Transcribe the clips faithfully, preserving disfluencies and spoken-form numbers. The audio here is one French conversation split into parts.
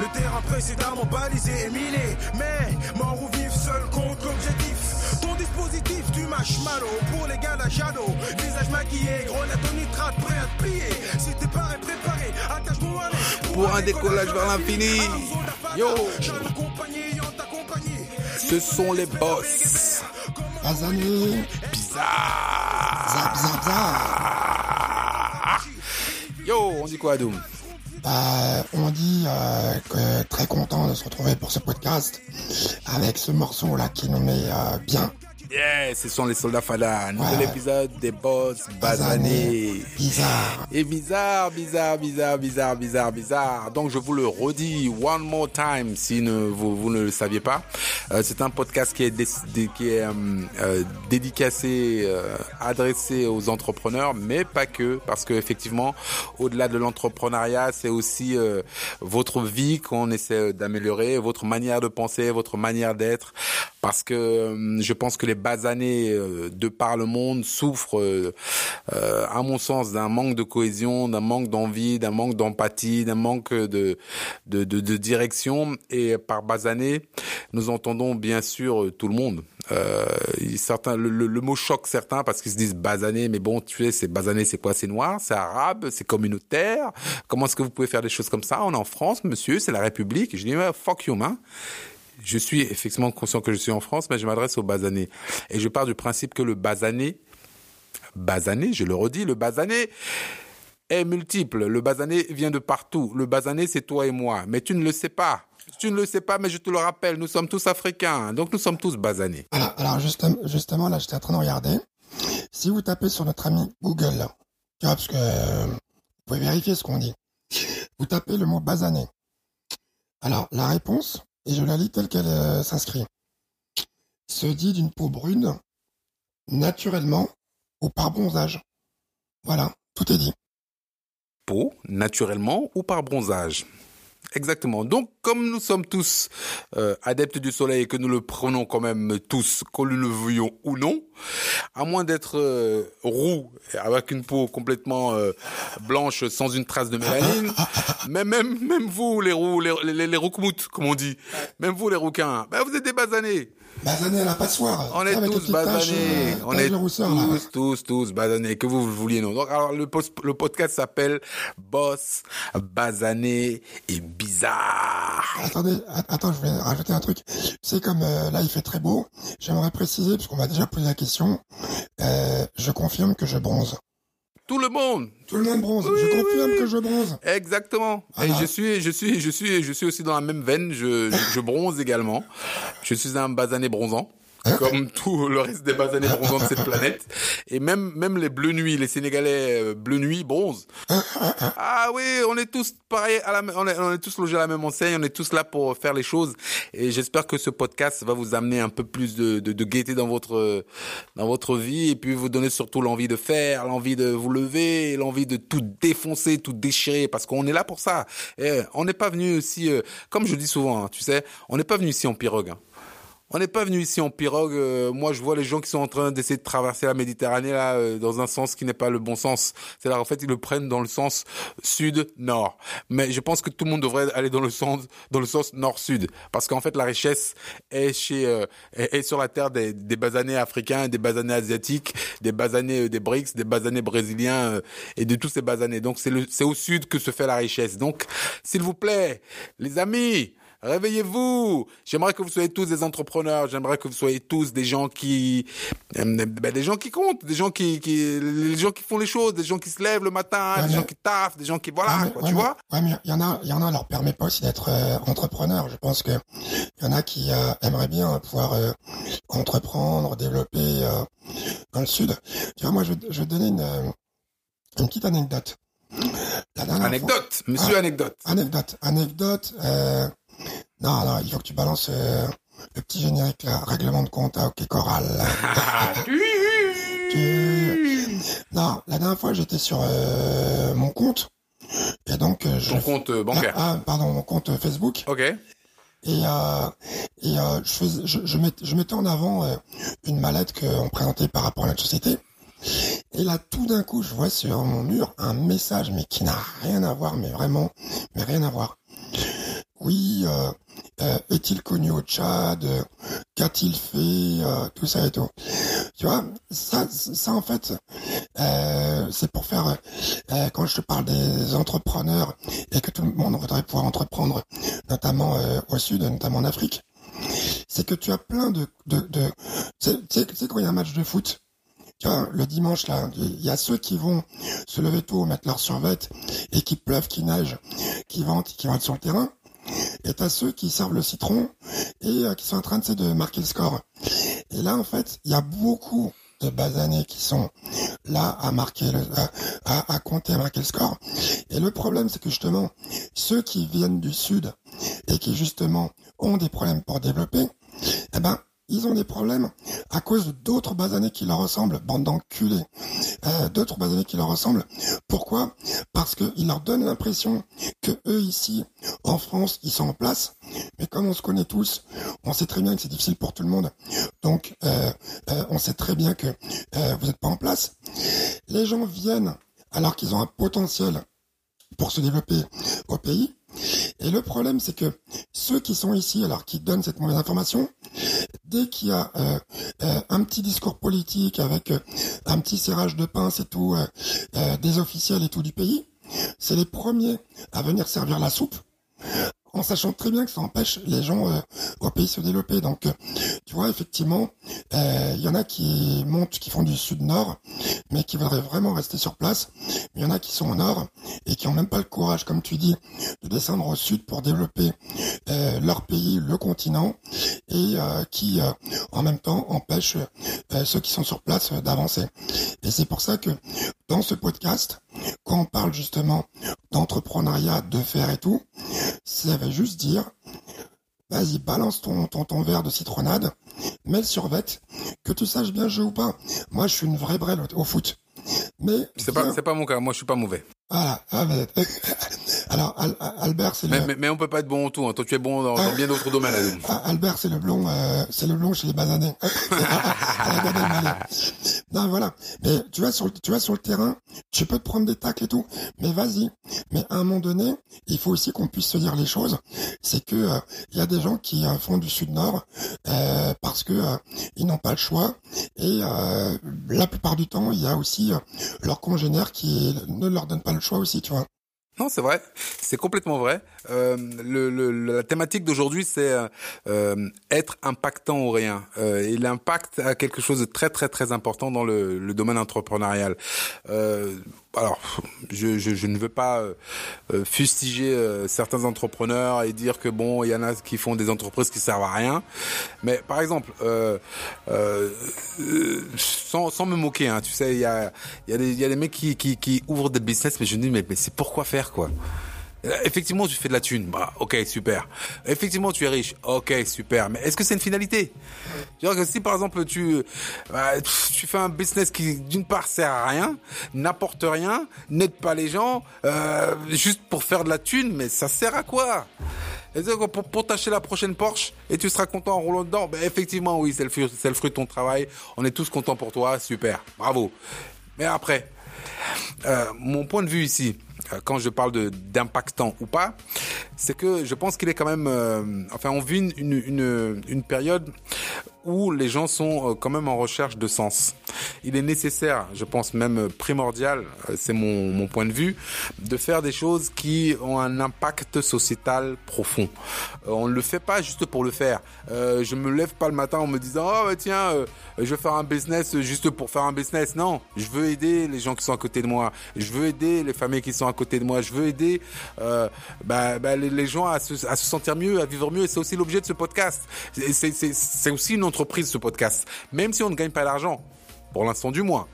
Le terrain précédemment balisé et miné, mais mort ou vif, seul contre l'objectif. Ton dispositif, tu marshmallow pour les gars la Jado. Visage maquillé, grenade au nitrate, prêt à te plier. Si t'es paré, préparé, attache ton wallet. Pour un décollage vers l'infini. Yo, ce sont les boss. Azani, bizarre. Zap, zap, zap. Yo, on dit quoi, Adoum? Euh, on dit euh, que très content de se retrouver pour ce podcast avec ce morceau là qui nous met euh, bien. Yeah, ce sont les soldats Fada. Nouvel ouais. épisode des boss basanés. Bizarre. Et bizarre, bizarre, bizarre, bizarre, bizarre, bizarre. Donc je vous le redis one more time si ne, vous, vous ne le saviez pas. Euh, c'est un podcast qui est, dé, dé, qui est euh, dédicacé, euh, adressé aux entrepreneurs, mais pas que, parce que effectivement, au-delà de l'entrepreneuriat, c'est aussi euh, votre vie qu'on essaie d'améliorer, votre manière de penser, votre manière d'être, parce que euh, je pense que les basanés euh, de par le monde souffrent, euh, euh, à mon sens, d'un manque de cohésion, d'un manque d'envie, d'un manque d'empathie, d'un manque de, de, de, de direction. Et par basanés, nous entendons bien sûr euh, tout le monde. Euh, certains, le, le, le mot choque certains parce qu'ils se disent basanés, mais bon, tu sais, c'est basané, c'est quoi? C'est noir, c'est arabe, c'est communautaire. Comment est-ce que vous pouvez faire des choses comme ça? On est en France, monsieur, c'est la République. Je dis, ouais, fuck you, man. Je suis effectivement conscient que je suis en France, mais je m'adresse aux basanés. Et je pars du principe que le basané, basané, je le redis, le basané est multiple. Le basané vient de partout. Le basané, c'est toi et moi. Mais tu ne le sais pas. Tu ne le sais pas, mais je te le rappelle. Nous sommes tous africains, donc nous sommes tous basanés. Voilà, alors justement, justement là, j'étais en train de regarder. Si vous tapez sur notre ami Google, là, tu vois, parce que euh, vous pouvez vérifier ce qu'on dit. Vous tapez le mot basané. Alors, la réponse... et je la lis telle qu'elle euh, s'inscrit. Se dit d'une peau brune, naturellement, ou par bronzage. Voilà, tout est dit. Peau, naturellement, ou par bronzage. Exactement. Donc, comme nous sommes tous euh, adeptes du soleil et que nous le prenons quand même tous, que nous le voulions ou non, à moins d'être euh, roux, avec une peau complètement euh, blanche, sans une trace de mélanine, mais même, même vous, les roux, les, les, les roukmouts, comme on dit, même vous, les rouquins, ben vous êtes des basanés. Basanés à la passoire. On est avec tous basanés. Euh, on est rousseur, tous, là. tous, tous basanés, que vous vouliez non. Donc, alors, le, post- le podcast s'appelle Boss, Basané et Bizarre. Attendez, attends, je voulais rajouter un truc. C'est comme euh, là, il fait très beau. J'aimerais préciser, parce qu'on m'a déjà posé la question, euh, je confirme que je bronze. Tout le monde. Tout le monde bronze. Oui, je confirme oui. que je bronze. Exactement. Voilà. Et je suis, je suis, je suis, je suis aussi dans la même veine. Je, je, je bronze également. Je suis un basané bronzant, comme tout le reste des basanés bronzants de cette planète. Et même, même les bleus nuits, les Sénégalais bleus nuits bronzent. Ah oui, on est tous pareil à la, on est, on est tous logés à la même enseigne. On est tous là pour faire les choses. Et j'espère que ce podcast va vous amener un peu plus de, de, de gaieté dans votre, dans votre vie. Et puis vous donner surtout l'envie de faire, l'envie de vous lever, l'envie de tout défoncer, tout déchirer. Parce qu'on est là pour ça. Et on n'est pas venu ici, euh, comme je dis souvent, hein, tu sais, on n'est pas venu ici en pirogue, hein. On n'est pas venu ici en pirogue. Euh, moi, je vois les gens qui sont en train d'essayer de traverser la Méditerranée là euh, dans un sens qui n'est pas le bon sens. C'est-à-dire en fait, ils le prennent dans le sens sud-nord. Mais je pense que tout le monde devrait aller dans le sens dans le sens nord-sud, parce qu'en fait, la richesse est chez euh, est, est sur la terre des, des basanés africains, des basanés asiatiques, des basanés euh, des B R I C S, des basanés brésiliens euh, et de tous ces basanés. Donc c'est le c'est au sud que se fait la richesse. Donc s'il vous plaît, les amis. Réveillez-vous! J'aimerais que vous soyez tous des entrepreneurs. J'aimerais que vous soyez tous des gens qui, ben, des gens qui comptent, des gens qui, qui, les gens qui font les choses, des gens qui se lèvent le matin, ouais, des mais... gens qui taffent, des gens qui, voilà, ouais, quoi, ouais, tu mais... vois? Ouais, mais il y en a, il y en a, leur permet pas aussi d'être euh, entrepreneur. Je pense que il y en a qui euh, aimeraient bien pouvoir euh, entreprendre, développer euh, dans le sud. Tu vois, moi, je, je vais te donner une, une petite anecdote. Anecdote, fois... monsieur ah, anecdote. Anecdote, anecdote, euh, non, non, il faut que tu balances euh, le petit générique, là, règlement de compte, à OK Coral. tu... Non, la dernière fois, j'étais sur euh, mon compte. Et donc, euh, je... Ton compte euh, bancaire. Ah, ah, pardon, mon compte euh, Facebook. OK. Et, euh, et euh, je, faisais, je, je, mettais, je mettais en avant euh, une mallette qu'on présentait par rapport à notre société. Et là, tout d'un coup, je vois sur mon mur un message, mais qui n'a rien à voir, mais vraiment, mais rien à voir. oui, euh, euh, est-il connu au Tchad, euh, qu'a-t-il fait, euh, tout ça et tout. Tu vois, ça, ça en fait, euh, c'est pour faire, euh, quand je te parle des entrepreneurs et que tout le monde voudrait pouvoir entreprendre, notamment euh, au sud, notamment en Afrique, c'est que tu as plein de... de, de tu sais, quand il y a un match de foot, tu vois, le dimanche, là, il y a ceux qui vont se lever tôt, mettre leur survêt, et qui pleuvent, qui neigent, qui ventent, qui rentrent sur le terrain. Et t'as ceux qui servent le citron et euh, qui sont en train de, de marquer le score. Et là, en fait, il y a beaucoup de basanés qui sont là à marquer, le, à, à compter, à marquer le score. Et le problème, c'est que justement, ceux qui viennent du Sud et qui, justement, ont des problèmes pour développer, eh ben, ils ont des problèmes à cause d'autres basanés qui leur ressemblent, bande d'enculés, euh, d'autres basanés qui leur ressemblent. Pourquoi ? Parce qu'ils leur donnent l'impression que eux ici, en France, ils sont en place. Mais comme on se connaît tous, on sait très bien que c'est difficile pour tout le monde. Donc, euh, euh, on sait très bien que euh, vous n'êtes pas en place. Les gens viennent alors qu'ils ont un potentiel pour se développer au pays. Et le problème, c'est que ceux qui sont ici, alors qui donnent cette mauvaise information, dès qu'il y a euh, euh, un petit discours politique avec euh, un petit serrage de pince et tout, euh, euh, des officiels et tout du pays, c'est les premiers à venir servir la soupe, en sachant très bien que ça empêche les gens euh, au pays de se développer. Donc, euh, tu vois, effectivement, il euh, y en a qui montent, qui font du sud-nord, mais qui voudraient vraiment rester sur place. Il y en a qui sont au nord et qui n'ont même pas le courage, comme tu dis, de descendre au sud pour développer euh, leur pays, le continent, et euh, qui, euh, en même temps, empêchent euh, ceux qui sont sur place euh, d'avancer. Et c'est pour ça que, dans ce podcast, quand on parle justement d'entrepreneuriat, de faire et tout, ça veut juste dire, vas-y, balance ton, ton, ton verre de citronnade, mets le survêt, que tu saches bien jouer ou pas. Moi, je suis une vraie brêle au, au foot. Mais c'est pas, c'est pas mon cas, moi, je suis pas mauvais. Voilà. Ah, mais... Alors, Al- Albert, c'est mais, le... Mais, mais on peut pas être bon en tout, hein. Toi, tu es bon dans, dans bien d'autres domaines. Adoum. Albert, c'est le blond, euh, c'est le blond chez les basanés. Non, voilà. Mais tu vas sur le, tu vas sur le terrain, tu peux te prendre des tacles et tout, mais vas-y. Mais à un moment donné, il faut aussi qu'on puisse se dire les choses. C'est que, euh, y a des gens qui euh, font du sud-nord, euh, parce que, euh, ils n'ont pas le choix. Et, euh, la plupart du temps, il y a aussi, euh, leurs congénères qui ne leur donnent pas le choix aussi, tu vois. Non, c'est vrai, c'est complètement vrai. Euh, le, le, la thématique d'aujourd'hui, c'est euh, être impactant ou rien. Euh, et l'impact a quelque chose de très, très, très important dans le, le domaine entrepreneurial. Euh, alors, je, je, je ne veux pas euh, fustiger euh, certains entrepreneurs et dire que, bon, il y en a qui font des entreprises qui servent à rien. Mais par exemple, euh, euh, sans, sans me moquer, hein, tu sais, il y a, y, a y a des mecs qui, qui, qui ouvrent des business, mais je me dis, mais, mais c'est pourquoi faire quoi. Effectivement, tu fais de la thune, bah, ok, super. Effectivement, tu es riche, ok, super. Mais est-ce que c'est une finalité? Genre que si par exemple tu bah, tu fais un business qui d'une part sert à rien, n'apporte rien, n'aide pas les gens, euh, juste pour faire de la thune, mais ça sert à quoi? Pour, pour tâcher la prochaine Porsche et tu seras content en roulant dedans, bah, effectivement, oui, c'est le fruit, c'est le fruit de ton travail. On est tous contents pour toi, super, bravo. Mais après, euh, mon point de vue ici, quand je parle de, d'impactant ou pas, c'est que je pense qu'il est quand même... Euh, enfin, on vit une, une, une période où les gens sont quand même en recherche de sens. Il est nécessaire, je pense même primordial, c'est mon, mon point de vue, de faire des choses qui ont un impact sociétal profond. On ne le fait pas juste pour le faire. Euh, je me lève pas le matin en me disant « Oh, bah, tiens, euh, je vais faire un business juste pour faire un business. » Non, je veux aider les gens qui sont à côté de moi. Je veux aider les familles qui sont à côté de moi. Je veux aider euh, bah, bah, les, les gens à se, à se sentir mieux, à vivre mieux. Et c'est aussi l'objet de ce podcast. C'est, c'est, c'est, c'est aussi une entreprise, ce podcast, même si on ne gagne pas d'argent pour l'instant du moins,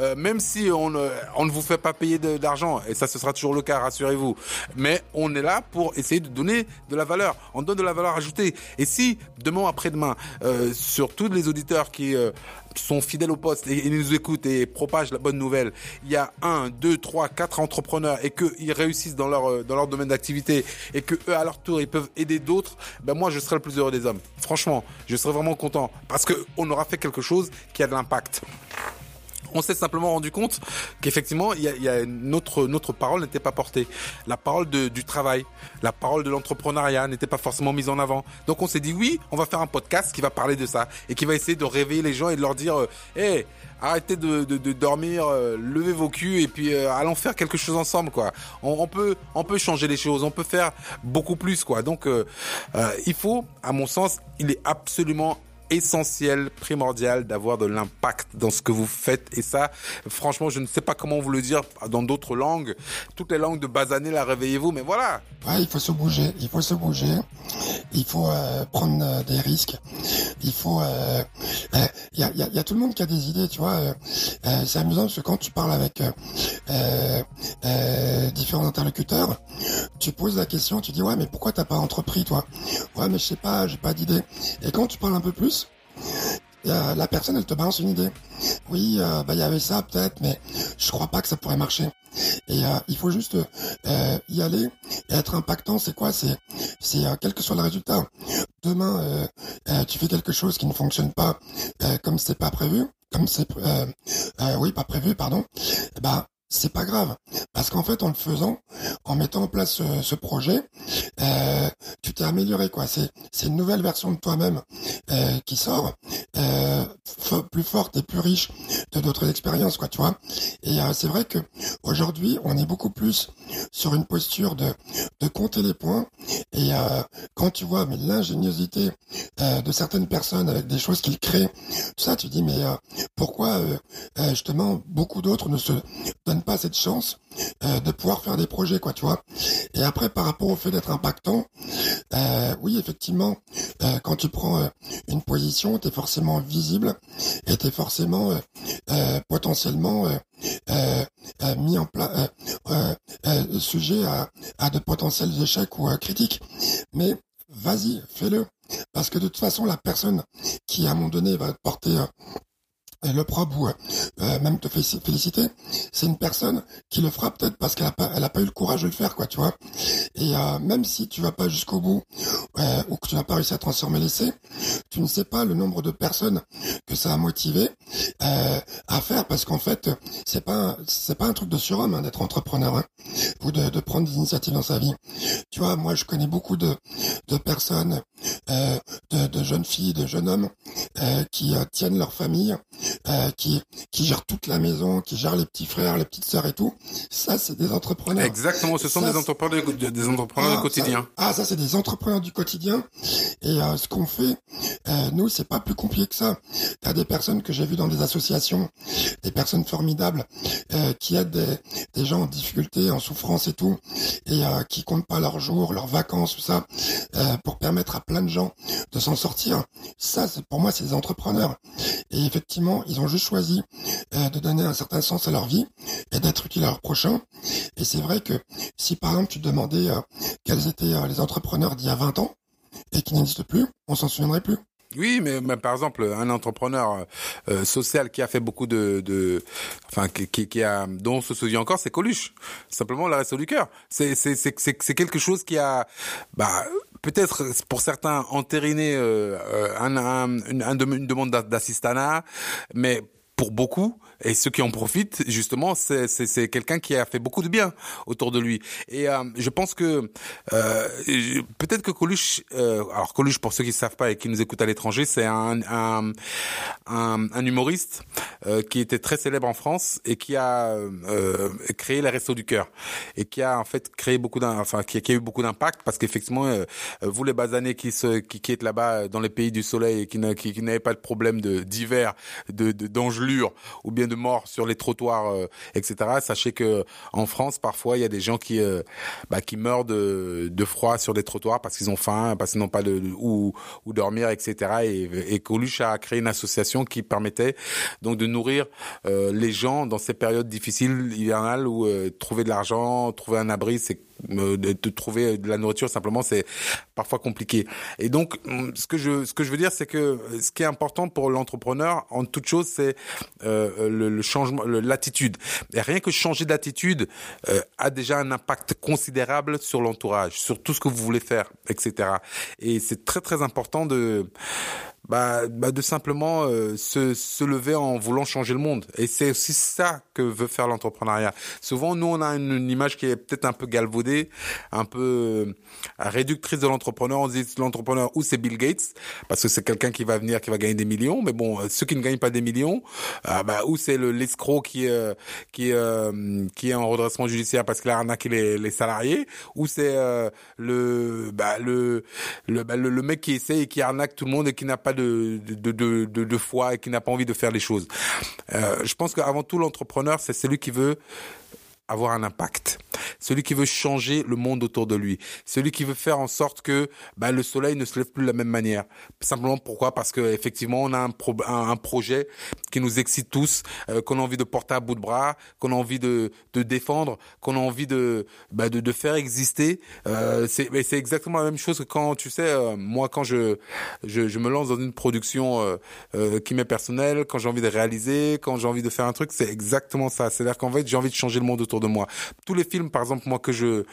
euh, même si on, euh, on ne vous fait pas payer de, d'argent, et ça ce sera toujours le cas, rassurez-vous, mais on est là pour essayer de donner de la valeur. On donne de la valeur ajoutée. Et si demain après-demain euh, sur tous les auditeurs qui euh, sont fidèles au poste et, et nous écoutent et propagent la bonne nouvelle, il y a un, deux, trois, quatre entrepreneurs et qu'ils réussissent dans leur, dans leur domaine d'activité et que eux à leur tour ils peuvent aider d'autres, ben moi je serai le plus heureux des hommes. Franchement, je serai vraiment content parce qu'on aura fait quelque chose qui a de l'impact. On s'est simplement rendu compte qu'effectivement, il y a, il y a notre, notre parole n'était pas portée. La parole de, du travail, la parole de l'entrepreneuriat n'était pas forcément mise en avant. Donc on s'est dit, oui, on va faire un podcast qui va parler de ça et qui va essayer de réveiller les gens et de leur dire, hé, hey, arrêtez de, de, de dormir, euh, levez vos culs et puis euh, allons faire quelque chose ensemble, quoi. On, on peut, on peut changer les choses, on peut faire beaucoup plus, quoi. Donc euh, euh, il faut, à mon sens, il est absolument essentiel, primordial d'avoir de l'impact dans ce que vous faites. Et ça, franchement, je ne sais pas comment vous le dire dans d'autres langues. Toutes les langues de basanées, la réveillez-vous, mais voilà. Ouais, il faut se bouger, il faut se bouger, il faut euh, prendre euh, des risques, il faut... Euh, euh, y a, y a, y a tout le monde qui a des idées, tu vois. Euh, euh, c'est amusant parce que quand tu parles avec euh, euh, euh, différents interlocuteurs, tu poses la question, tu dis « Ouais, mais pourquoi t'as pas entrepris, toi ?»« Ouais, mais je sais pas, j'ai pas d'idée. » Et quand tu parles un peu plus, Euh, la personne elle te balance une idée. Oui, euh, bah il y avait ça peut-être, mais je crois pas que ça pourrait marcher. Et euh, il faut juste euh, y aller et être impactant. C'est quoi ? C'est, c'est euh, quel que soit le résultat. Demain, euh, euh, tu fais quelque chose qui ne fonctionne pas euh, comme c'est pas prévu, comme c'est euh, euh, oui pas prévu, pardon. Bah c'est pas grave, parce qu'en fait en le faisant, en mettant en place ce, ce projet, euh, tu t'es amélioré, quoi. C'est, c'est une nouvelle version de toi-même euh, qui sort, euh, f- plus forte et plus riche de d'autres expériences, quoi, tu vois. Et euh, c'est vrai que aujourd'hui, on est beaucoup plus sur une posture de de compter les points. Et euh, quand tu vois mais l'ingéniosité euh, de certaines personnes avec des choses qu'ils créent, tout ça, tu dis mais euh, pourquoi euh, euh, justement beaucoup d'autres ne se donnent pas cette chance euh, de pouvoir faire des projets, quoi, tu vois. Et après, par rapport au fait d'être impactant, euh, oui, effectivement, euh, quand tu prends euh, une position, t'es forcément visible et t'es forcément euh, euh, potentiellement euh, euh, euh, mis en place, euh, euh, euh, sujet à, à de potentiels échecs ou euh, critiques. Mais vas-y, fais-le, parce que de toute façon, la personne qui, à un moment donné, va porter euh, le propre ou euh, même te féliciter, c'est une personne qui le fera peut-être parce qu'elle a pas, elle a pas eu le courage de le faire, quoi, tu vois. Et euh, même si tu vas pas jusqu'au bout euh, ou que tu n'as pas réussi à transformer l'essai, tu ne sais pas le nombre de personnes que ça a motivé euh, à faire, parce qu'en fait c'est pas un, c'est pas un truc de surhomme, hein, d'être entrepreneur, hein, ou de, de prendre des initiatives dans sa vie. Tu vois, moi je connais beaucoup de de personnes, euh, de, de jeunes filles, de jeunes hommes euh, qui euh, tiennent leur famille. Euh, qui qui gère toute la maison, qui gère les petits frères, les petites sœurs et tout. Ça, c'est des entrepreneurs. Exactement, ce sont ça, des entrepreneurs du, des entrepreneurs ah, du quotidien. Ça, ah, ça, c'est des entrepreneurs du quotidien. Et euh, ce qu'on fait, euh, nous, c'est pas plus compliqué que ça. T'as des personnes que j'ai vues dans des associations, des personnes formidables euh, qui aident des, des gens en difficulté, en souffrance et tout, et euh, qui comptent pas leurs jours, leurs vacances, tout ça, euh, pour permettre à plein de gens de s'en sortir. Ça, c'est pour moi, c'est des entrepreneurs. Et effectivement, ils ont juste choisi euh, de donner un certain sens à leur vie et d'être utile à leur prochain. Et c'est vrai que si par exemple tu demandais euh, quels étaient euh, les entrepreneurs d'il y a vingt ans et qui n'existent plus, on s'en souviendrait plus. Oui, mais, mais par exemple, un entrepreneur euh, social qui a fait beaucoup de, de enfin, qui, qui, qui a, dont on se souvient encore, c'est Coluche. Simplement, la Restos du Cœur. C'est, c'est, c'est, c'est, c'est quelque chose qui a, bah, peut-être pour certains entériné euh, un, un, une, une demande d'assistanat, mais pour beaucoup. Et ceux qui en profitent, justement, c'est, c'est, c'est quelqu'un qui a fait beaucoup de bien autour de lui. Et euh, je pense que euh, je, peut-être que Coluche, euh, alors Coluche, pour ceux qui ne savent pas et qui nous écoutent à l'étranger, c'est un un un, un humoriste euh, qui était très célèbre en France et qui a euh, créé les Restos du Cœur et qui a en fait créé beaucoup d'un, enfin qui a, qui a eu beaucoup d'impact, parce qu'effectivement, euh, vous les basanés qui se qui, qui êtes là-bas dans les pays du soleil et qui, qui, qui n'avez pas de problème de d'hiver, de, de d'engelure ou bien de morts sur les trottoirs, euh, et cetera. Sachez que en France, parfois, il y a des gens qui, euh, bah, qui meurent de, de froid sur les trottoirs parce qu'ils ont faim, parce qu'ils n'ont pas de, de où, où dormir, et cetera. Et, et Coluche a créé une association qui permettait donc de nourrir euh, les gens dans ces périodes difficiles hivernales où euh, trouver de l'argent, trouver un abri, c'est euh, de, de trouver de la nourriture simplement, c'est parfois compliqué. Et donc, ce que je, ce que je veux dire, c'est que ce qui est important pour l'entrepreneur en toute chose, c'est euh, le, le changement, le, l'attitude. Et rien que changer d'attitude euh, a déjà un impact considérable sur l'entourage, sur tout ce que vous voulez faire, et cetera. Et c'est très très important de bah, bah de simplement euh, se, se lever en voulant changer le monde. Et c'est aussi ça que veut faire l'entrepreneuriat. Souvent, nous, on a une, une image qui est peut-être un peu galvaudée, un peu euh, réductrice de l'entrepreneur. On dit l'entrepreneur, ou c'est Bill Gates, parce que c'est quelqu'un qui va venir, qui va gagner des millions. Mais bon, euh, ceux qui ne gagnent pas des millions, euh, bah, ou c'est le, l'escroc qui, euh, qui, euh, qui est en redressement judiciaire parce qu'il a arnaqué les, les salariés, ou c'est euh, le, bah, le, le, bah, le, le mec qui essaie et qui arnaque tout le monde et qui n'a pas de, de, de, de, de foi et qui n'a pas envie de faire les choses. Euh, je pense qu'avant tout, l'entrepreneur, c'est celui qui veut avoir un impact, celui qui veut changer le monde autour de lui, celui qui veut faire en sorte que bah, le soleil ne se lève plus de la même manière. Simplement pourquoi ? Parce que effectivement, on a un, pro- un, un projet qui nous excite tous, euh, qu'on a envie de porter à bout de bras, qu'on a envie de, de défendre, qu'on a envie de, bah, de, de faire exister. Euh, c'est, mais c'est exactement la même chose que quand, tu sais, euh, moi quand je, je, je me lance dans une production euh, euh, qui m'est personnelle, quand j'ai envie de réaliser, quand j'ai envie de faire un truc, c'est exactement ça. C'est-à-dire qu'en fait, j'ai envie de changer le monde autour de moi. Tous les films, par exemple, moi que je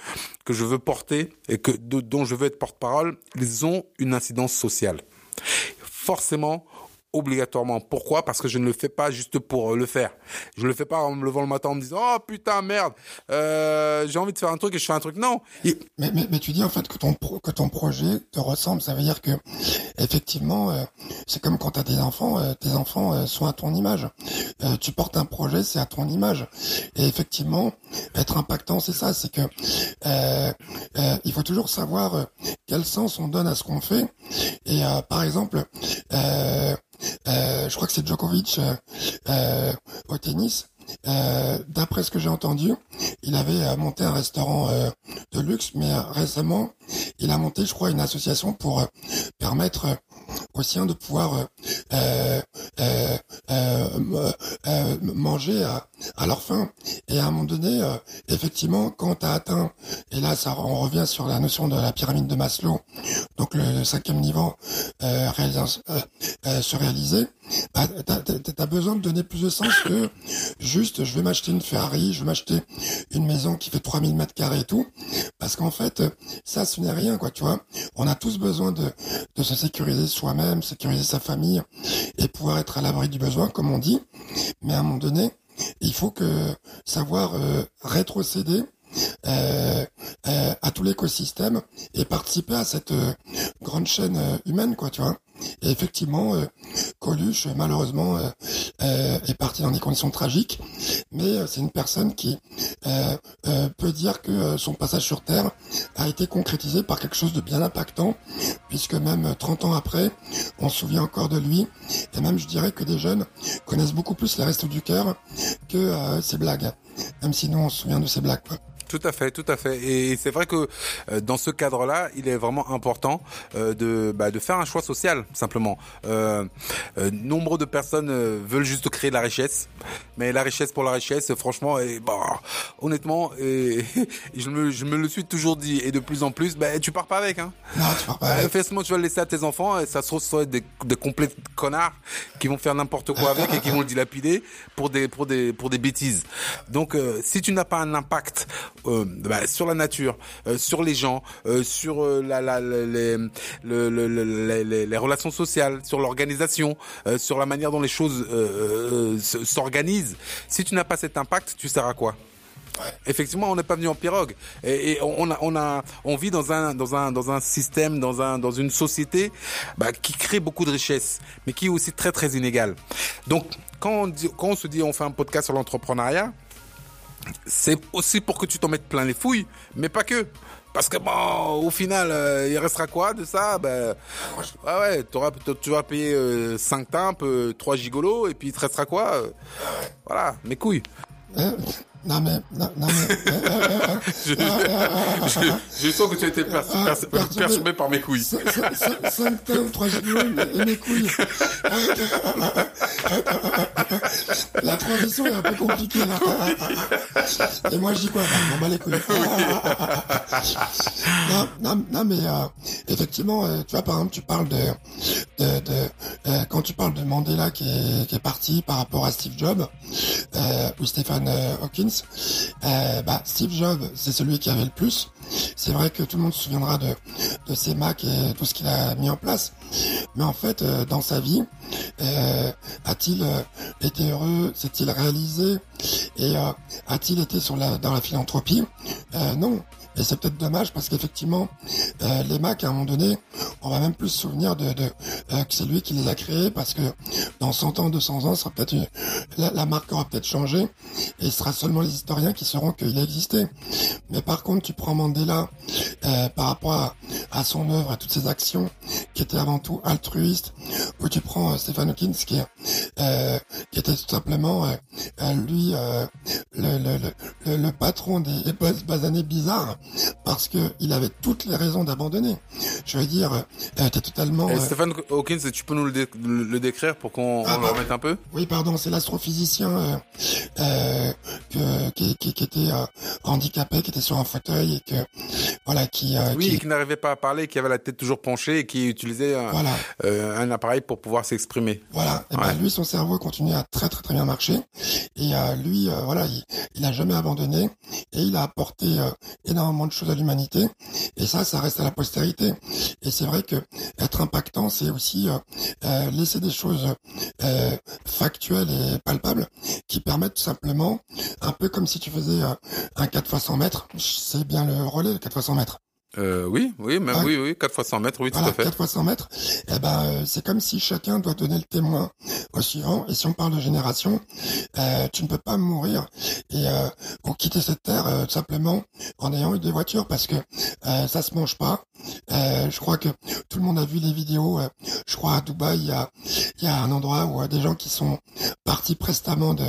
que je veux porter et que de, dont je veux être porte-parole, ils ont une incidence sociale. Forcément, obligatoirement. Pourquoi ? Parce que je ne le fais pas juste pour le faire. Je ne le fais pas en me levant le matin en me disant oh putain merde, euh, j'ai envie de faire un truc et je fais un truc. Non. Et... Mais, mais mais tu dis en fait que ton pro, que ton projet te ressemble. Ça veut dire que effectivement, euh, c'est comme quand t'as des enfants, euh, tes enfants euh, sont à ton image. Euh, tu portes un projet, c'est à ton image. Et effectivement, être impactant, c'est ça. C'est que euh, euh, il faut toujours savoir euh, quel sens on donne à ce qu'on fait. Et euh, par exemple. Euh, Euh, je crois que c'est Djokovic euh, euh, au tennis. Euh, d'après ce que j'ai entendu, il avait monté un restaurant euh, de luxe, mais euh, récemment, il a monté, je crois, une association pour euh, permettre euh, aux siens de pouvoir euh, euh, euh, euh, manger à, à leur faim. Et à un moment donné, euh, effectivement, quand tu as atteint, et là, ça, on revient sur la notion de la pyramide de Maslow, donc le, le cinquième niveau euh, réalis- euh, euh, se réaliser, bah, tu as besoin de donner plus de sens que juste je vais m'acheter une Ferrari, je vais m'acheter une maison qui fait trois mille mètres carrés et tout, parce qu'en fait, ça, ce n'est rien, quoi, tu vois. On a tous besoin de, de se sécuriser soi-même, sécuriser sa famille et pouvoir être à l'abri du besoin, comme on dit. Mais à un moment donné, il faut que savoir euh, rétrocéder euh, euh, à tout l'écosystème et participer à cette euh, grande chaîne euh, humaine, quoi, tu vois. Et effectivement, euh, Coluche, malheureusement, euh, euh, est parti dans des conditions tragiques, mais euh, c'est une personne qui euh, euh, peut dire que euh, son passage sur Terre a été concrétisé par quelque chose de bien impactant, puisque même euh, trente ans après, on se souvient encore de lui, et même je dirais que des jeunes connaissent beaucoup plus les Restos du Cœur que euh, ses blagues, même si nous on se souvient de ses blagues, quoi. Tout à fait, tout à fait. Et c'est vrai que euh, dans ce cadre-là, il est vraiment important euh, de bah, de faire un choix social, simplement. Euh, euh, nombre de personnes euh, veulent juste créer de la richesse, mais la richesse pour la richesse, franchement, et, bah, honnêtement, et, je me je me le suis toujours dit, et de plus en plus, bah, tu pars pas avec, hein. Non, tu pars pas avec. Effectivement, tu vas le laisser à tes enfants, et ça se trouve, ça va être des, des complets connards qui vont faire n'importe quoi avec et qui vont le dilapider pour des pour des pour des bêtises. Donc, euh, si tu n'as pas un impact Euh, bah, sur la nature, euh, sur les gens, euh, sur euh, la, la, la, les, le, le, le, les, les relations sociales, sur l'organisation, euh, sur la manière dont les choses euh, euh, s'organisent. Si tu n'as pas cet impact, tu sers à quoi ? Ouais. Effectivement, on n'est pas venu en pirogue, et, et on a, on a, on vit dans un, dans un, dans un système, dans un, dans une société, bah, qui crée beaucoup de richesses, mais qui est aussi très, très inégale. Donc, quand on dit, quand on se dit, on fait un podcast sur l'entrepreneuriat, c'est aussi pour que tu t'en mettes plein les fouilles, mais pas que. Parce que bon, au final, euh, il restera quoi de ça? Ben, ah ouais, t'auras, tu vas payer euh, cinq timbres, euh, trois gigolos, et puis il te restera quoi? euh, Voilà, mes couilles. Non mais, non, non mais. je, je, je sens que tu as été perturbé pers- pers- pers- pers- par mes couilles. cinq timbres, trois gigolos et mes couilles. La transition est un peu compliquée là. Et moi je dis quoi, on bat les couilles. Non, non, non mais euh, effectivement, euh, tu vois, par exemple, tu parles de, de, de euh, quand tu parles de Mandela qui est, qui est parti par rapport à Steve Jobs euh, ou Stephen euh, Hawking, euh, bah Steve Jobs, c'est celui qui avait le plus. C'est vrai que tout le monde se souviendra de de ses Macs et tout ce qu'il a mis en place. Mais en fait, euh, dans sa vie, euh, a-t-il euh, été heureux? S'est-il réalisé? Et euh, a-t-il été sur la, dans la philanthropie? euh, Non. Et c'est peut-être dommage parce qu'effectivement, euh, les Macs, à un moment donné, on va même plus se souvenir de, de euh, que c'est lui qui les a créés, parce que dans cent ans, deux cents ans, sera peut-être une, la, la marque aura peut-être changé et sera seulement les historiens qui sauront qu'il a existé. Mais par contre, tu prends Mandela euh, par rapport à, à son œuvre, à toutes ses actions qui étaient avant tout altruistes, ou tu prends euh, Stephen Hawking qui, euh, qui était tout simplement euh, euh, lui euh, le, le, le, le, le patron des, des basanés bizarres, parce que il avait toutes les raisons d'abandonner. Je veux dire, euh, t'es totalement... Euh... Stephen Hawking, tu peux nous le, dé- le décrire pour qu'on ah, on bah, le remette un peu? Oui, pardon, c'est l'astrophysicien euh, euh, que, qui, qui, qui était euh, handicapé, qui était sur un fauteuil et que... Voilà, qui, euh, oui, qui... qui n'arrivait pas à parler, qui avait la tête toujours penchée et qui utilisait un, voilà. euh, un appareil pour pouvoir s'exprimer. Voilà, et ouais. ben, lui, son cerveau continue à très très très bien marcher. Et euh, lui, euh, voilà, il, il a jamais abandonné et il a apporté euh, énormément de choses à l'humanité, et ça, ça reste à la postérité. Et c'est vrai que être impactant, c'est aussi euh, euh, laisser des choses euh, factuelles et palpables qui permettent tout simplement, un peu comme si tu faisais euh, un quatre fois cent mètres, c'est bien le relais, le quatre fois cent mètres. Euh, oui, oui, même, ah, oui, oui, quatre fois cent mètres, oui, voilà, tout à fait. quatre fois cent mètres, eh ben, euh, c'est comme si chacun doit donner le témoin au suivant, et si on parle de génération, euh, tu ne peux pas mourir et, euh, ou quitter cette terre, euh, tout simplement, en ayant eu des voitures, parce que, euh, ça se mange pas. Euh, je crois que tout le monde a vu les vidéos, euh, je crois à Dubaï, il y a, il y a un endroit où euh, des gens qui sont partis prestamment de,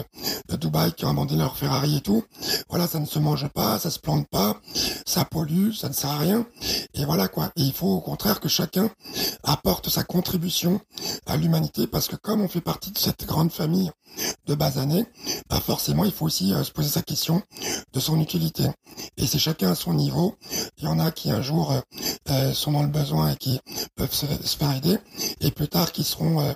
de Dubaï, qui ont abandonné leur Ferrari et tout. Voilà, ça ne se mange pas, ça se plante pas, ça pollue, ça ne sert à rien. Et voilà quoi. Et il faut au contraire que chacun apporte sa contribution à l'humanité, parce que comme on fait partie de cette grande famille de basanés, bah forcément il faut aussi euh, se poser sa question de son utilité. Et c'est chacun à son niveau. Il y en a qui un jour euh, euh, sont dans le besoin et qui peuvent se, se faire aider, et plus tard qui seront euh,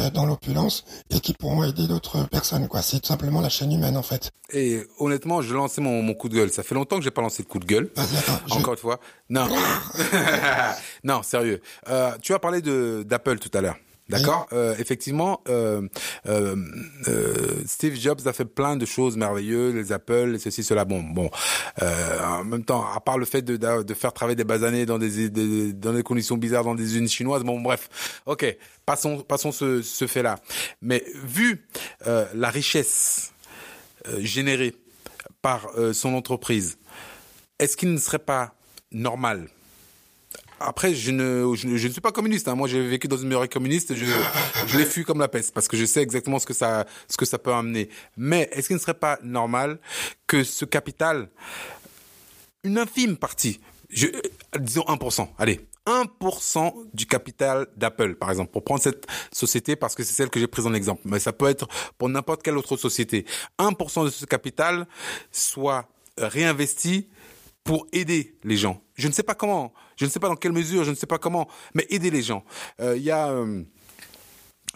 euh, dans l'opulence et qui pourront aider d'autres personnes quoi. C'est tout simplement la chaîne humaine en fait. Et honnêtement, je vais lancer mon, mon coup de gueule. Ça fait longtemps que j'ai pas lancé de coup de gueule. Vas-y, attends, Encore je... une fois. Non, non, sérieux. Euh, tu as parlé de d'Apple tout à l'heure, d'accord ? euh, Effectivement, euh, euh, euh, Steve Jobs a fait plein de choses merveilleuses, les Apple, les ceci, cela. Bon, bon. Euh, en même temps, à part le fait de de, de faire travailler des basanés dans des, des dans des conditions bizarres dans des usines chinoises. Bon, bref. Ok, passons passons ce ce fait-là. Mais vu euh, la richesse euh, générée par euh, son entreprise, est-ce qu'il ne serait pas normal. Après, je ne, je, je ne suis pas communiste. Hein. Moi, j'ai vécu dans une muraille communiste. Je, je l'ai fui comme la peste parce que je sais exactement ce que ça, ce que ça peut amener. Mais est-ce qu'il ne serait pas normal que ce capital, une infime partie, je, disons un pour cent, allez, un pour cent du capital d'Apple, par exemple, pour prendre cette société parce que c'est celle que j'ai prise en exemple, mais ça peut être pour n'importe quelle autre société, un pour cent de ce capital soit réinvesti pour aider les gens. Je ne sais pas comment, je ne sais pas dans quelle mesure, je ne sais pas comment, mais aider les gens. Il euh, y a euh,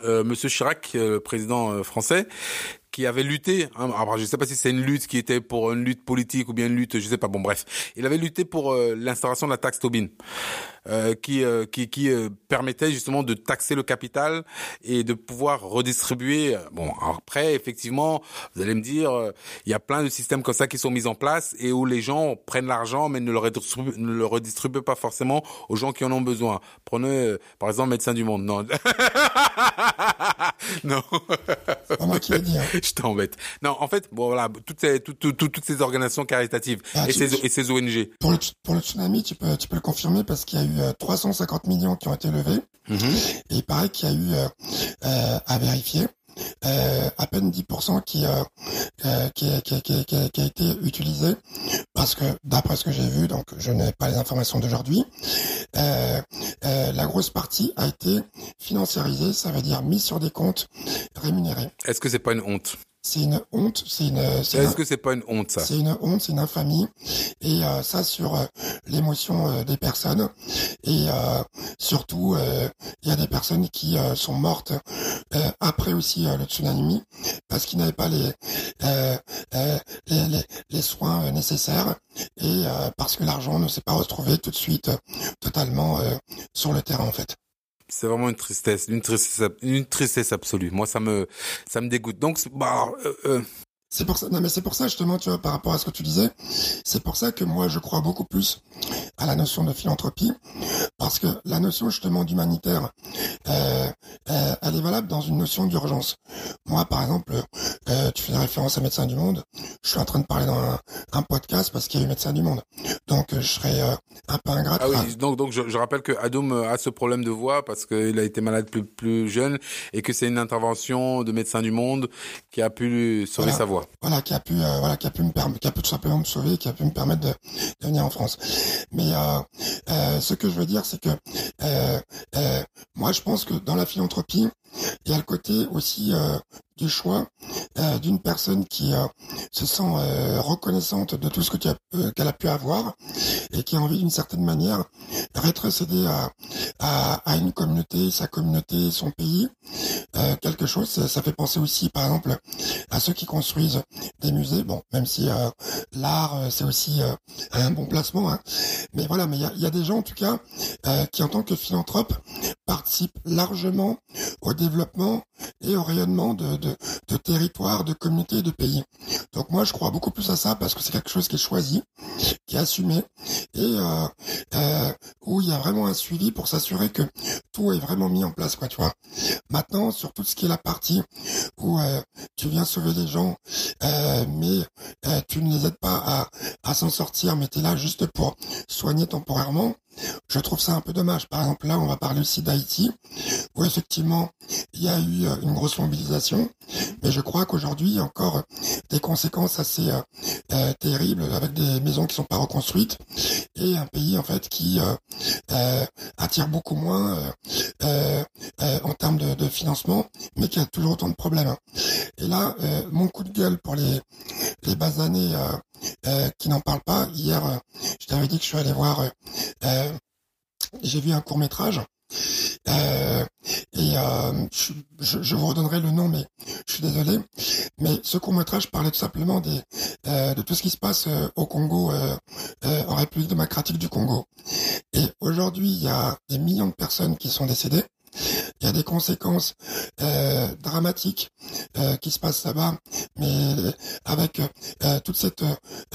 euh, Monsieur Chirac, euh, le président euh, français, qui avait lutté, hein, alors je ne sais pas si c'est une lutte qui était pour une lutte politique ou bien une lutte, je ne sais pas, bon bref. Il avait lutté pour euh, l'instauration de la taxe Tobin, euh, qui, euh, qui qui euh, permettait justement de taxer le capital et de pouvoir redistribuer. Bon, après, effectivement, vous allez me dire, il euh, y a plein de systèmes comme ça qui sont mis en place et où les gens prennent l'argent mais ne le redistribuent, ne le redistribuent pas forcément aux gens qui en ont besoin. Prenez, euh, par exemple, Médecins du Monde. Non. Non. Je t'embête. Non, en fait, bon, voilà, toutes ces, toutes, toutes, toutes ces organisations caritatives ah, et, tu, ces, tu, et ces O N G. Pour le, pour le tsunami, tu peux, tu peux le confirmer parce qu'il y a eu euh, trois cent cinquante millions qui ont été levés. Mm-hmm. Et il paraît qu'il y a eu, euh, euh, à vérifier, euh, à peine dix pour cent qui, euh, euh, qui, qui, qui, qui, qui a été utilisé. Parce que, d'après ce que j'ai vu, donc je n'ai pas les informations d'aujourd'hui, euh, euh, la grosse partie a été financiarisée, ça veut dire mise sur des comptes rémunérés. Est-ce que c'est pas une honte ? C'est une honte, c'est une... C'est Est-ce un, que c'est pas une honte, ça ? C'est une honte, c'est une infamie, et euh, ça sur euh, l'émotion euh, des personnes, et euh, surtout, il euh, y a des personnes qui euh, sont mortes euh, après aussi euh, le tsunami, parce qu'ils n'avaient pas les, euh, euh, les, les, les soins euh, nécessaires, et euh, parce que l'argent ne s'est pas retrouvé tout de suite euh, totalement euh, sur le terrain en fait. C'est vraiment une tristesse, une tristesse, une tristesse absolue. Moi, ça me, ça me dégoûte. Donc, bah, euh, euh... c'est pour ça. Non, mais c'est pour ça justement, tu vois, par rapport à ce que tu disais, c'est pour ça que moi, je crois beaucoup plus à la notion de philanthropie, parce que la notion justement d'humanitaire, euh, euh, elle est valable dans une notion d'urgence. Moi, par exemple, euh, tu fais référence à Médecins du Monde. Je suis en train de parler dans un, un podcast parce qu'il y a eu Médecins du Monde. Donc, je serais euh, un peu ingrat. Ah oui. Donc, donc, je, je rappelle que Adoum a ce problème de voix parce qu'il a été malade plus plus jeune et que c'est une intervention de Médecins du Monde qui a pu sauver voilà. sa voix. Voilà, qui a pu, euh, voilà, qui a pu me permettre, qui a pu tout simplement me sauver, qui a pu me permettre de, de venir en France. Mais euh, euh, ce que je veux dire, c'est que euh, euh, moi, je pense que dans la philanthropie, il y a le côté aussi euh, du choix euh, d'une personne qui euh, se sent euh, reconnaissante de tout ce que tu as, euh, qu'elle a pu avoir et qui a envie d'une certaine manière de rétrocéder à, à, à une communauté, sa communauté, son pays, euh, quelque chose. Ça, ça fait penser aussi, par exemple, à ceux qui construisent des musées. Bon, même si euh, l'art, c'est aussi euh, un bon placement. Hein. Mais voilà, mais il y a, y a des gens, en tout cas, euh, qui, en tant que philanthropes, participent largement au développement et au rayonnement de, de, de territoires, de communautés, de pays. Donc moi, je crois beaucoup plus à ça parce que c'est quelque chose qui est choisi, qui est assumé et euh, euh, où il y a vraiment un suivi pour s'assurer que tout est vraiment mis en place, quoi, tu vois. Maintenant, sur tout ce qui est la partie où euh, tu viens sauver des gens, euh, mais euh, tu ne les aides pas à, à s'en sortir, mais tu es là juste pour soigner temporairement. Je trouve ça un peu dommage. Par exemple, là, on va parler aussi d'Haïti, où effectivement, il y a eu une grosse mobilisation, mais je crois qu'aujourd'hui, il y a encore des conséquences assez euh, euh, terribles, avec des maisons qui ne sont pas reconstruites, et un pays, en fait, qui euh, euh, attire beaucoup moins euh, euh, euh, en termes de, de financement, mais qui a toujours autant de problèmes. Et là, euh, mon coup de gueule pour les, les basanés euh, euh, qui n'en parlent pas, hier, euh, je t'avais dit que je suis allé voir... Euh, euh, j'ai vu un court-métrage euh, et euh, je, je, je vous redonnerai le nom, mais je suis désolé. Mais ce court-métrage parlait tout simplement des, euh, de tout ce qui se passe euh, au Congo, euh, euh, en République démocratique du Congo. Et aujourd'hui, il y a des millions de personnes qui sont décédées. Il y a des conséquences euh, dramatiques euh, qui se passent là-bas, mais avec euh, toute cette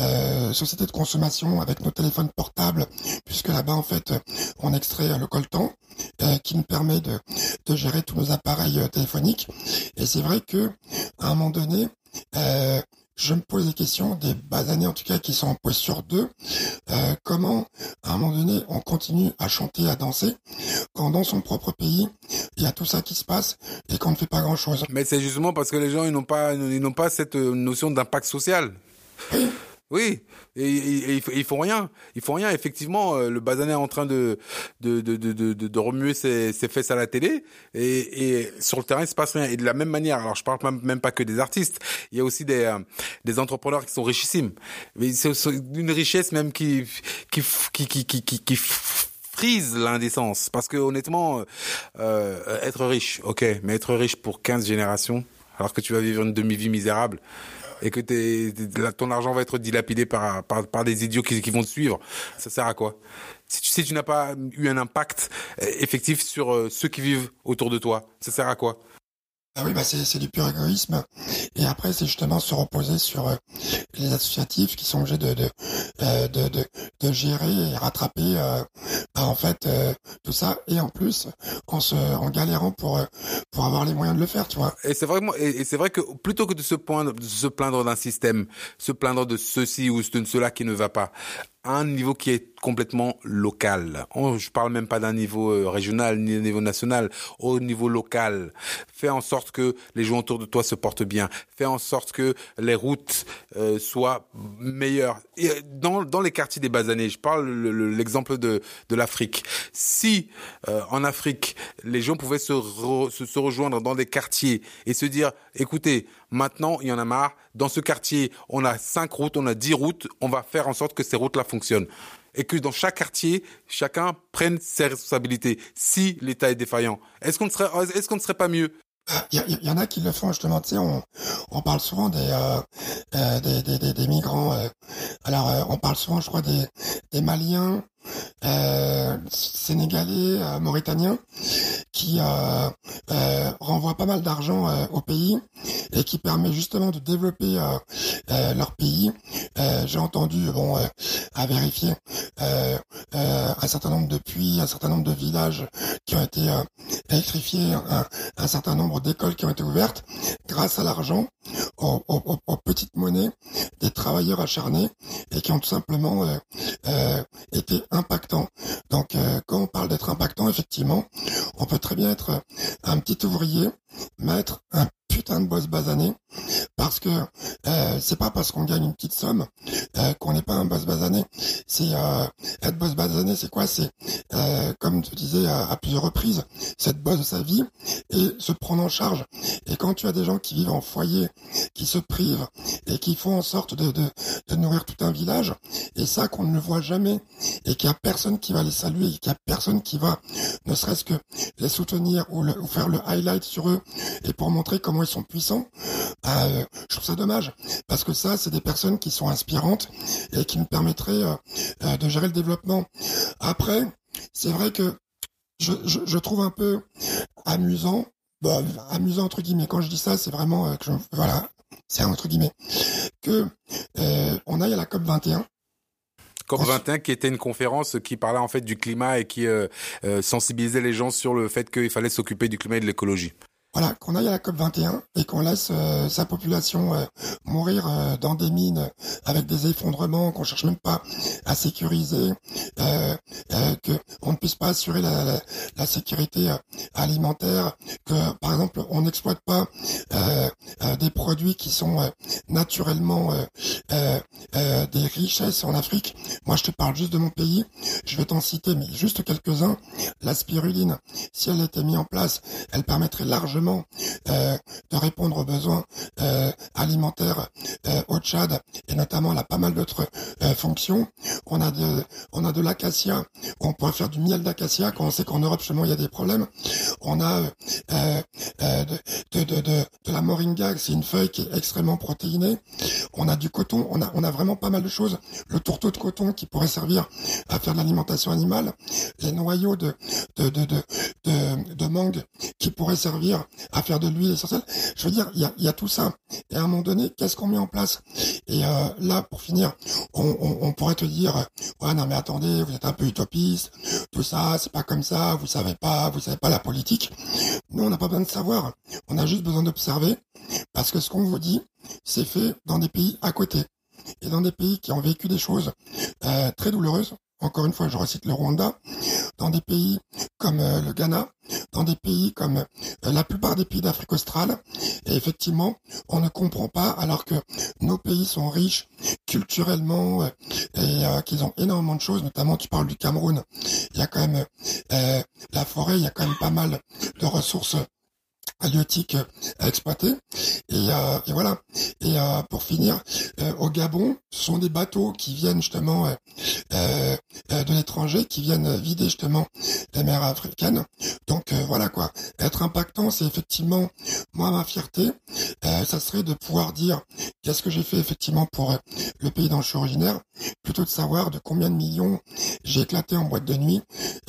euh, société de consommation, avec nos téléphones portables, puisque là-bas, en fait, on extrait le coltan euh, qui nous permet de, de gérer tous nos appareils euh, téléphoniques. Et c'est vrai que à un moment donné... Euh, Je me pose des questions, des basanés en tout cas qui sont en posture deux. Euh, comment, à un moment donné, on continue à chanter, à danser, quand dans son propre pays, il y a tout ça qui se passe et qu'on ne fait pas grand-chose. Mais c'est justement parce que les gens, ils n'ont pas, ils n'ont pas cette notion d'impact social. Oui. Oui, et, et, et ils font rien, ils font rien. Effectivement, le basané est en train de de de de de, de remuer ses, ses fesses à la télé, et, et sur le terrain, il se passe rien. Et de la même manière, alors je parle même, même pas que des artistes, il y a aussi des euh, des entrepreneurs qui sont richissimes, mais c'est une richesse même qui qui qui qui qui, qui, qui frise l'indécence, parce que honnêtement, euh, être riche, ok, mais être riche pour quinze générations, alors que tu vas vivre une demi-vie misérable. Et que t'es, t'es, ton argent va être dilapidé par, par, par des idiots qui, qui vont te suivre. Ça sert à quoi ? Si tu, si tu n'as pas eu un impact effectif sur ceux qui vivent autour de toi, ça sert à quoi ? Ah oui, bah c'est, c'est du pur égoïsme. Et après, c'est justement se reposer sur euh, les associatifs qui sont obligés de de euh, de, de de gérer et rattraper euh, bah, en fait euh, tout ça. Et en plus, en se en galérant pour pour avoir les moyens de le faire, tu vois. Et c'est vraiment et, et c'est vrai que plutôt que de se plaindre de se plaindre d'un système, se plaindre de ceci ou de cela qui ne va pas. À un niveau qui est complètement local. On, je parle même pas d'un niveau régional ni d'un niveau national, au niveau local. Fais en sorte que les gens autour de toi se portent bien. Fais en sorte que les routes euh, soient meilleures. Et dans dans les quartiers des basanés, je parle le, le, l'exemple de de l'Afrique. Si euh, en Afrique les gens pouvaient se, re, se se rejoindre dans des quartiers et se dire, écoutez, maintenant il y en a marre. Dans ce quartier, on a cinq routes, on a dix routes. On va faire en sorte que ces routes-là fonctionnent. Et que dans chaque quartier, chacun prenne ses responsabilités. Si l'État est défaillant, est-ce qu'on ne serait, est-ce qu'on ne serait pas mieux ? Il y, y en a qui le font justement, tu sais, on, on parle souvent des, euh, euh, des, des, des, des migrants, euh. alors euh, on parle souvent, je crois, des, des Maliens, euh, Sénégalais, euh, Mauritaniens, qui euh, euh, renvoient pas mal d'argent euh, au pays et qui permet justement de développer euh, euh, leur pays. Euh, j'ai entendu, bon, euh, à vérifier, euh, euh, un certain nombre de puits, un certain nombre de villages qui ont été euh, électrifiés, un, un certain nombre d'écoles qui ont été ouvertes grâce à l'argent, aux, aux, aux petites monnaies des travailleurs acharnés et qui ont tout simplement euh, euh, été impactants. Donc, euh, quand on parle d'être impactant, effectivement, on peut très bien être un petit ouvrier, mettre un putain de boss basané, parce que euh, c'est pas parce qu'on gagne une petite somme euh, qu'on n'est pas un boss basané. C'est euh, être boss basané, c'est quoi? C'est euh, comme je disais à, à plusieurs reprises, c'est être boss de sa vie et se prendre en charge. Et quand tu as des gens qui vivent en foyer, qui se privent et qui font en sorte de, de, de nourrir tout un village, et ça qu'on ne le voit jamais et qu'il y a personne qui va les saluer, et qu'il y a personne qui va, ne serait-ce que les soutenir ou, le, ou faire le highlight sur eux et pour montrer comment ils sont puissants, euh, je trouve ça dommage, parce que ça, c'est des personnes qui sont inspirantes et qui nous permettraient euh, euh, de gérer le développement. Après, c'est vrai que je, je, je trouve un peu amusant, bah, amusant entre guillemets, quand je dis ça, c'est vraiment, euh, que je, voilà, c'est entre guillemets, que euh, on aille à la C O P vingt et un, C O P vingt et un qui était une conférence qui parlait en fait du climat et qui euh, euh, sensibilisait les gens sur le fait qu'il fallait s'occuper du climat et de l'écologie. Voilà, qu'on aille à la C O P vingt et un et qu'on laisse euh, sa population euh, mourir euh, dans des mines avec des effondrements qu'on cherche même pas à sécuriser, euh, euh, que on ne puisse pas assurer la, la, la sécurité euh, alimentaire, que par exemple on n'exploite pas euh, euh, des produits qui sont euh, naturellement euh, euh, euh, des richesses en Afrique. Moi, je te parle juste de mon pays. Je vais t'en citer, mais juste quelques-uns. La spiruline, si elle était mise en place, elle permettrait largement Euh, de répondre aux besoins euh, alimentaires euh, au Tchad, et notamment elle a pas mal d'autres euh, fonctions. On a de, on a de l'acacia, on pourrait faire du miel d'acacia quand on sait qu'en Europe justement il y a des problèmes. On a euh, euh, euh, de, de, de, de, de la moringa, c'est une feuille qui est extrêmement protéinée. On a du coton, on a, on a vraiment pas mal de choses. Le tourteau de coton qui pourrait servir à faire de l'alimentation animale, les noyaux de, de, de, de, de, de mangue qui pourraient servir à faire de l'huile essentielle. Je veux dire, il y a, y a tout ça. Et à un moment donné, qu'est-ce qu'on met en place? Et euh, là, pour finir, on, on, on pourrait te dire, ouais, non mais attendez, vous êtes un peu utopiste, tout ça, c'est pas comme ça, vous savez pas, vous savez pas la politique. Nous, on n'a pas besoin de savoir, on a juste besoin d'observer, parce que ce qu'on vous dit, c'est fait dans des pays à côté, et dans des pays qui ont vécu des choses euh, très douloureuses. Encore une fois, je recite le Rwanda, dans des pays comme euh, le Ghana, dans des pays comme euh, la plupart des pays d'Afrique australe. Et effectivement, on ne comprend pas, alors que nos pays sont riches culturellement euh, et euh, qu'ils ont énormément de choses. Notamment, tu parles du Cameroun, il y a quand même euh, la forêt, il y a quand même pas mal de ressources halieutiques à exploiter. Et, euh, et voilà. Et euh, pour finir, euh, au Gabon, ce sont des bateaux qui viennent justement euh, euh, euh, de l'étranger, qui viennent vider justement les mers africaines. Donc euh, voilà quoi. Être impactant, c'est effectivement moi ma fierté. Euh, ça serait de pouvoir dire qu'est-ce que j'ai fait effectivement pour euh, le pays dont je suis originaire, plutôt de savoir de combien de millions j'ai éclaté en boîte de nuit,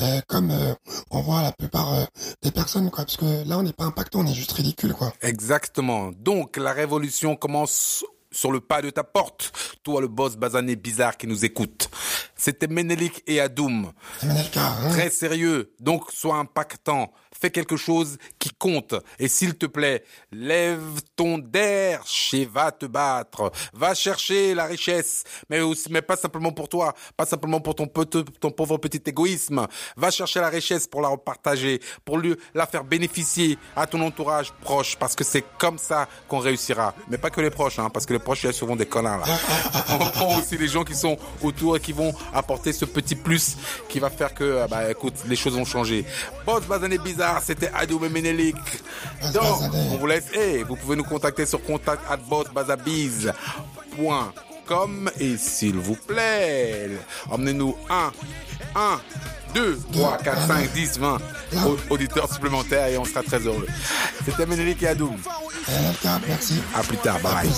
euh, comme euh, on voit la plupart euh, des personnes quoi. Parce que là, on n'est pas impactant, on est juste ridicule quoi. Exactement. Donc la révolution commence sur le pas de ta porte, toi le boss basané bizarre qui nous écoute. C'était Menelik et Adoum. Menelika, hein. Très sérieux, donc sois impactant. Fais quelque chose qui compte. Et s'il te plaît, lève ton derche et va te battre. Va chercher la richesse, mais, aussi, mais pas simplement pour toi, pas simplement pour ton, ton pauvre petit égoïsme. Va chercher la richesse pour la repartager, pour lui, la faire bénéficier à ton entourage proche, parce que c'est comme ça qu'on réussira. Mais pas que les proches, hein, parce que les proches, il y a souvent des connards. Là. On prend aussi les gens qui sont autour et qui vont apporter ce petit plus qui va faire que, bah, écoute, les choses vont changer. Boss Bazané Bizarre, c'était Adoum et Menelik. Donc, on vous laisse. Et hey, vous pouvez nous contacter sur contact at boss bazabiz point com com. Et s'il vous plaît, emmenez-nous un, un, deux, trois, quatre, cinq, dix, vingt auditeurs supplémentaires et on sera très heureux. C'était Menelik et Adoum. Merci. À plus tard, bye.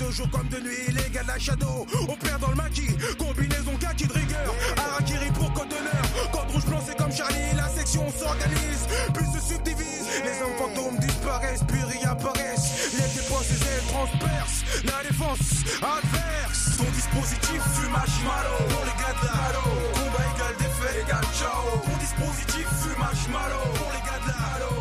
De jour comme de nuit, les gars de la Shadow. On perd dans le maquis, combinaison kaki de rigueur. Harakiri pour code d'honneur. Code rouge blanc, c'est comme Charlie. La section s'organise, puis se subdivise. Les hommes fantômes disparaissent, puis réapparaissent. Les dépenses et elles transpercent la défense adverse. Son dispositif fumage malo. Pour les gars de la Halo, combat égal défait égal ciao. Son dispositif fumage malo. Pour les gars de la Halo.